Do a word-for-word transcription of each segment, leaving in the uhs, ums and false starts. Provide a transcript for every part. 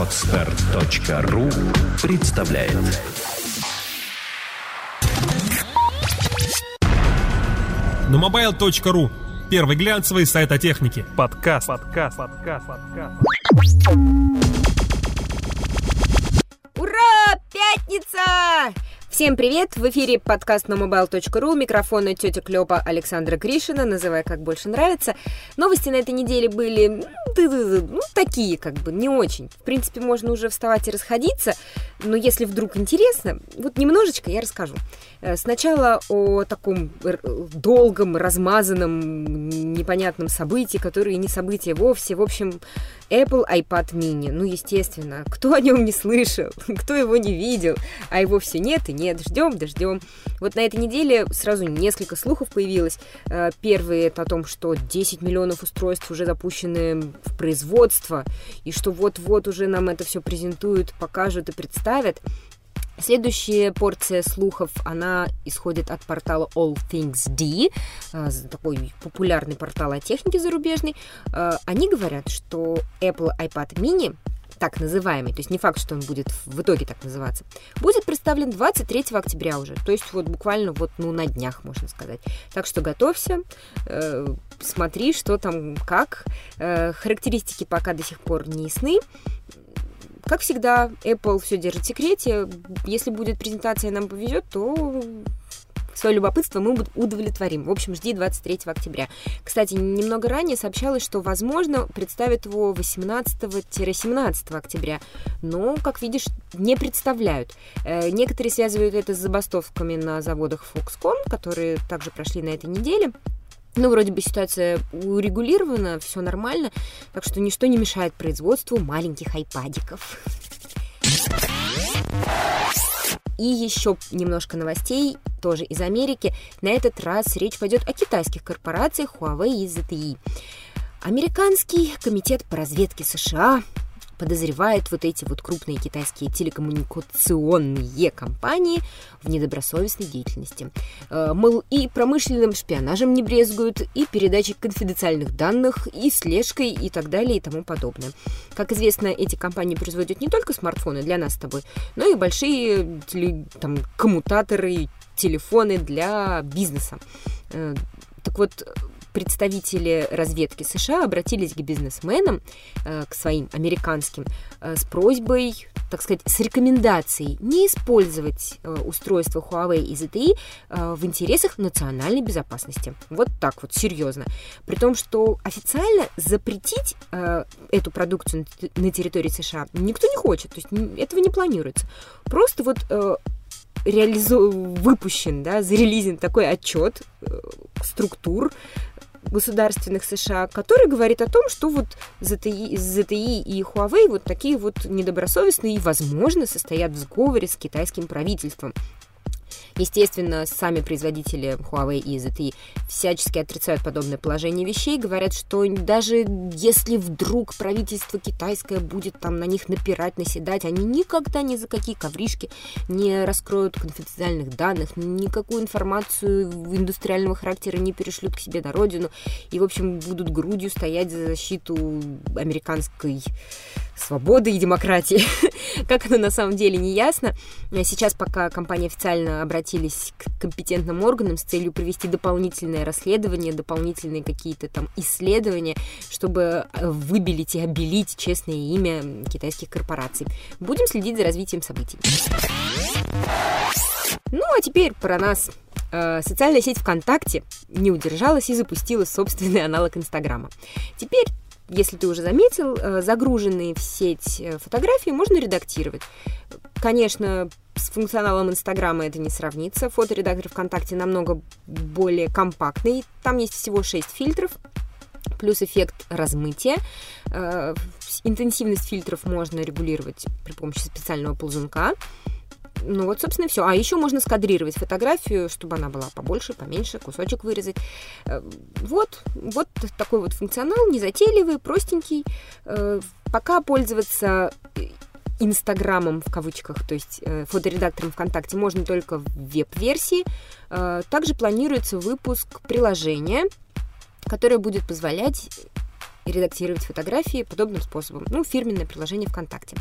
Oscar.ру представляет. эн о мобайл точка ру. Первый глянцевый сайт о технике. Подкаст. Подкаст. Подкаст. Подкаст. Ура! Пятница! Всем привет! В эфире подкаст эн о мобайл точка ру, микрофона тетя Клёпа Александра Кришина, называй как больше нравится. Новости на этой неделе были, ну, такие как бы, не очень. В принципе, можно уже вставать и расходиться, но если вдруг интересно, вот немножечко я расскажу. Сначала о таком долгом, размазанном, непонятном событии, которое не событие вовсе. В общем, Apple iPad Mini. Ну, естественно, кто о нем не слышал, кто его не видел, а его все нет и нет. Ждем, да ждем. Вот на этой неделе сразу несколько слухов появилось. Первый — это о том, что десять миллионов устройств уже запущены в производство, и что вот-вот уже нам это все презентуют, покажут и представят. Следующая порция слухов, она исходит от портала All Things D, такой популярный портал о технике зарубежной. Они говорят, что Apple iPad Mini, так называемый, то есть не факт, что он будет в итоге так называться, будет представлен двадцать третьего октября уже, то есть вот буквально вот, ну, на днях, можно сказать. Так что готовься, смотри, что там, как. Характеристики пока до сих пор не ясны. Как всегда, Apple все держит в секрете. Если будет презентация и нам повезет, то свое любопытство мы удовлетворим. В общем, жди двадцать третьего октября. Кстати, немного ранее сообщалось, что, возможно, представят его восемнадцатого-семнадцатого октября. Но, как видишь, не представляют. Некоторые связывают это с забастовками на заводах Foxconn, которые также прошли на этой неделе. Ну, вроде бы ситуация урегулирована, все нормально, так что ничто не мешает производству маленьких айпадиков. И еще немножко новостей, тоже из Америки. На этот раз речь пойдет о китайских корпорациях Huawei и зет тэ и. Американский комитет по разведке США подозревает вот эти вот крупные китайские телекоммуникационные компании в недобросовестной деятельности. Мол, и промышленным шпионажем не брезгуют, и передачей конфиденциальных данных, и слежкой, и так далее, и тому подобное. Как известно, эти компании производят не только смартфоны для нас с тобой, но и большие там коммутаторы, телефоны для бизнеса. Так вот, представители разведки США обратились к бизнесменам, к своим американским, с просьбой, так сказать, с рекомендацией не использовать устройства Huawei и зет тэ и в интересах национальной безопасности. Вот так вот, серьезно. При том, что официально запретить эту продукцию на территории США никто не хочет, то есть этого не планируется. Просто вот реализу... выпущен, да, зарелизен такой отчет структур государственных США, который говорит о том, что вот зет тэ и, зет тэ и и Huawei вот такие вот недобросовестные и, возможно, состоят в сговоре с китайским правительством. Естественно, сами производители Huawei и зет тэ и всячески отрицают подобное положение вещей, говорят, что даже если вдруг правительство китайское будет там на них напирать, наседать, они никогда ни за какие ковришки не раскроют конфиденциальных данных, никакую информацию индустриального характера не перешлют к себе на родину и, в общем, будут грудью стоять за защиту американской свободы и демократии. Как оно на самом деле, не ясно. Сейчас пока компания официально обратились к компетентным органам с целью провести дополнительное расследование, дополнительные какие-то там исследования, чтобы выбелить и обелить честное имя китайских корпораций. Будем следить за развитием событий. Ну, а теперь про нас. Социальная сеть ВКонтакте не удержалась и запустила собственный аналог Инстаграма. Теперь, если ты уже заметил, загруженные в сеть фотографии можно редактировать. Конечно, с функционалом Инстаграма это не сравнится. Фоторедактор ВКонтакте намного более компактный. Там есть всего шесть фильтров, плюс эффект размытия. Интенсивность фильтров можно регулировать при помощи специального ползунка. Ну вот, собственно, и все. А еще можно скадрировать фотографию, чтобы она была побольше, поменьше, кусочек вырезать. Вот, вот такой вот функционал, незатейливый, простенький. Пока пользоваться Инстаграмом, в кавычках, то есть фоторедактором ВКонтакте, можно только в веб-версии. Также планируется выпуск приложения, которое будет позволять и редактировать фотографии подобным способом. Ну, фирменное приложение ВКонтакте.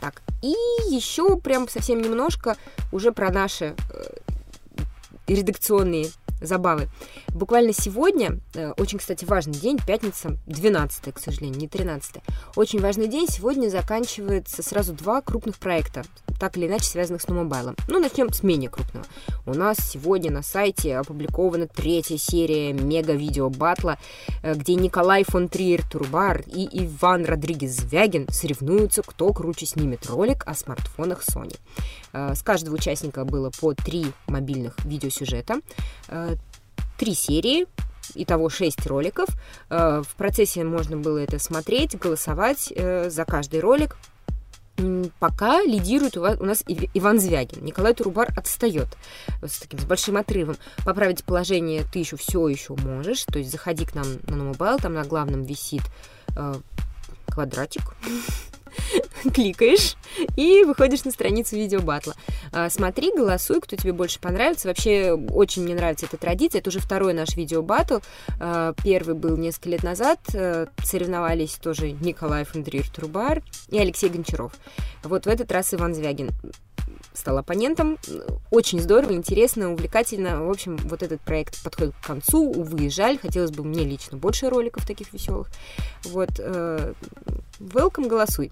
Так, и еще прям совсем немножко уже про наши э, редакционные забавы. Буквально сегодня, э, очень, кстати, важный день, пятница, двенадцатое, к сожалению, не тринадцатое. Очень важный день, сегодня заканчивается сразу два крупных проекта, так или иначе связанных с NoMobile. Ну, начнем с менее крупного. У нас сегодня на сайте опубликована третья серия мега-видео батла, где Николай фон Триер Турбар и Иван Родригес Звягин соревнуются, кто круче снимет ролик о смартфонах Sony. С каждого участника было по три мобильных видеосюжета, три серии, итого шесть роликов. В процессе можно было это смотреть, голосовать за каждый ролик. Пока лидирует у нас Иван Звягин. Николай Турбар отстает с таким с большим отрывом. Поправить положение ты еще все еще можешь. То есть заходи к нам на NoMobile, там на главном висит э, квадратик. Кликаешь и выходишь на страницу видеобаттла. Смотри, голосуй, кто тебе больше понравится. Вообще, очень мне нравится эта традиция. Это уже второй наш видеобаттл. Первый был несколько лет назад. Соревновались тоже Николай фон Триер Турбар и Алексей Гончаров. Вот в этот раз Иван Звягин стал оппонентом. Очень здорово, интересно, увлекательно. В общем, вот этот проект подходит к концу. Увы, жаль. Хотелось бы мне лично больше роликов таких веселых. Вот. Welcome, голосуй.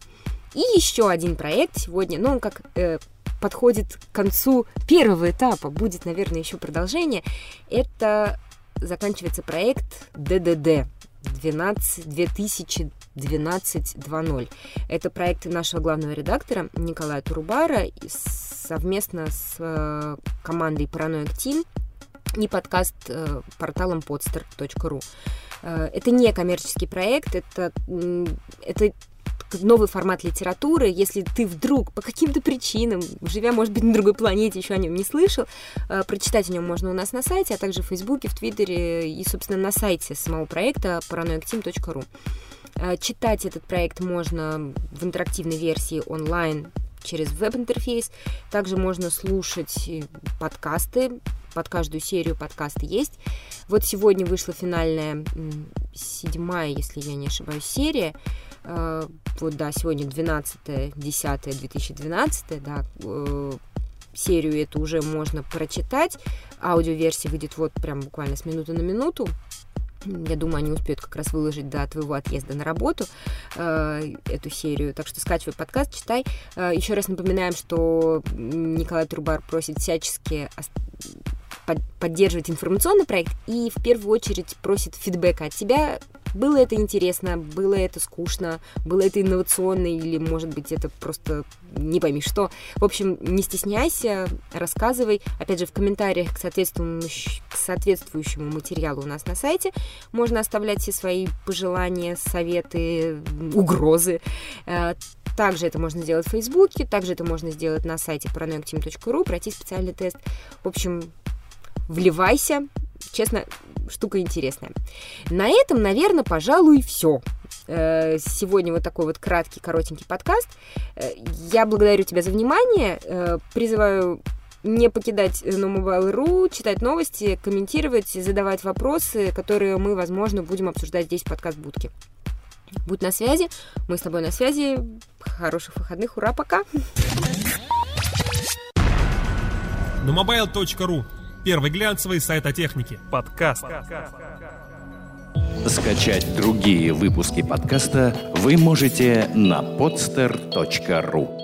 И еще один проект сегодня, но он как э, подходит к концу первого этапа, будет, наверное, еще продолжение. Это заканчивается проект ДДД двенадцать две тысячи двенадцать ноль. Это проект нашего главного редактора Николая Турбара совместно с э, командой Paranoiq Team и подкаст э, порталом podster точка ру. Э, это не коммерческий проект, это... это новый формат литературы. Если ты вдруг по каким-то причинам, живя, может быть, на другой планете, еще о нем не слышал, прочитать о нем можно у нас на сайте, а также в Фейсбуке, в Твиттере и, собственно, на сайте самого проекта параноик тим точка ру. Читать этот проект можно в интерактивной версии онлайн через веб-интерфейс. Также можно слушать подкасты. Под каждую серию подкаста есть. Вот сегодня вышла финальная седьмая, если я не ошибаюсь, серия. Вот, да, сегодня двенадцатое десятое две тысячи двенадцатое, да, э, серию эту уже можно прочитать. Аудиоверсия выйдет вот прям буквально с минуты на минуту. Я думаю, они успеют как раз выложить до твоего отъезда на работу э, эту серию. Так что скачивай подкаст, читай. Э, еще раз напоминаем, что Николай Турбар просит всячески... Ост... поддерживать информационный проект и в первую очередь просит фидбэка от тебя. Было это интересно, было это скучно, было это инновационно или, может быть, это просто не пойми что. В общем, не стесняйся, рассказывай. Опять же, в комментариях к соответствующему, к соответствующему материалу у нас на сайте можно оставлять все свои пожелания, советы, угрозы. Также это можно сделать в Фейсбуке, также это можно сделать на сайте параноик тим точка ру, пройти специальный тест. В общем, вливайся. Честно, штука интересная. На этом, наверное, пожалуй, все. Сегодня вот такой вот краткий, коротенький подкаст. Я благодарю тебя за внимание. Призываю не покидать NoMobile.ru, читать новости, комментировать, задавать вопросы, которые мы, возможно, будем обсуждать здесь в подкаст-будке. Будь на связи. Мы с тобой на связи. Хороших выходных. Ура, пока. NoMobile.ru. Первый глянцевый сайт о технике. Подкаст. Скачать другие выпуски подкаста вы можете на podster точка ру.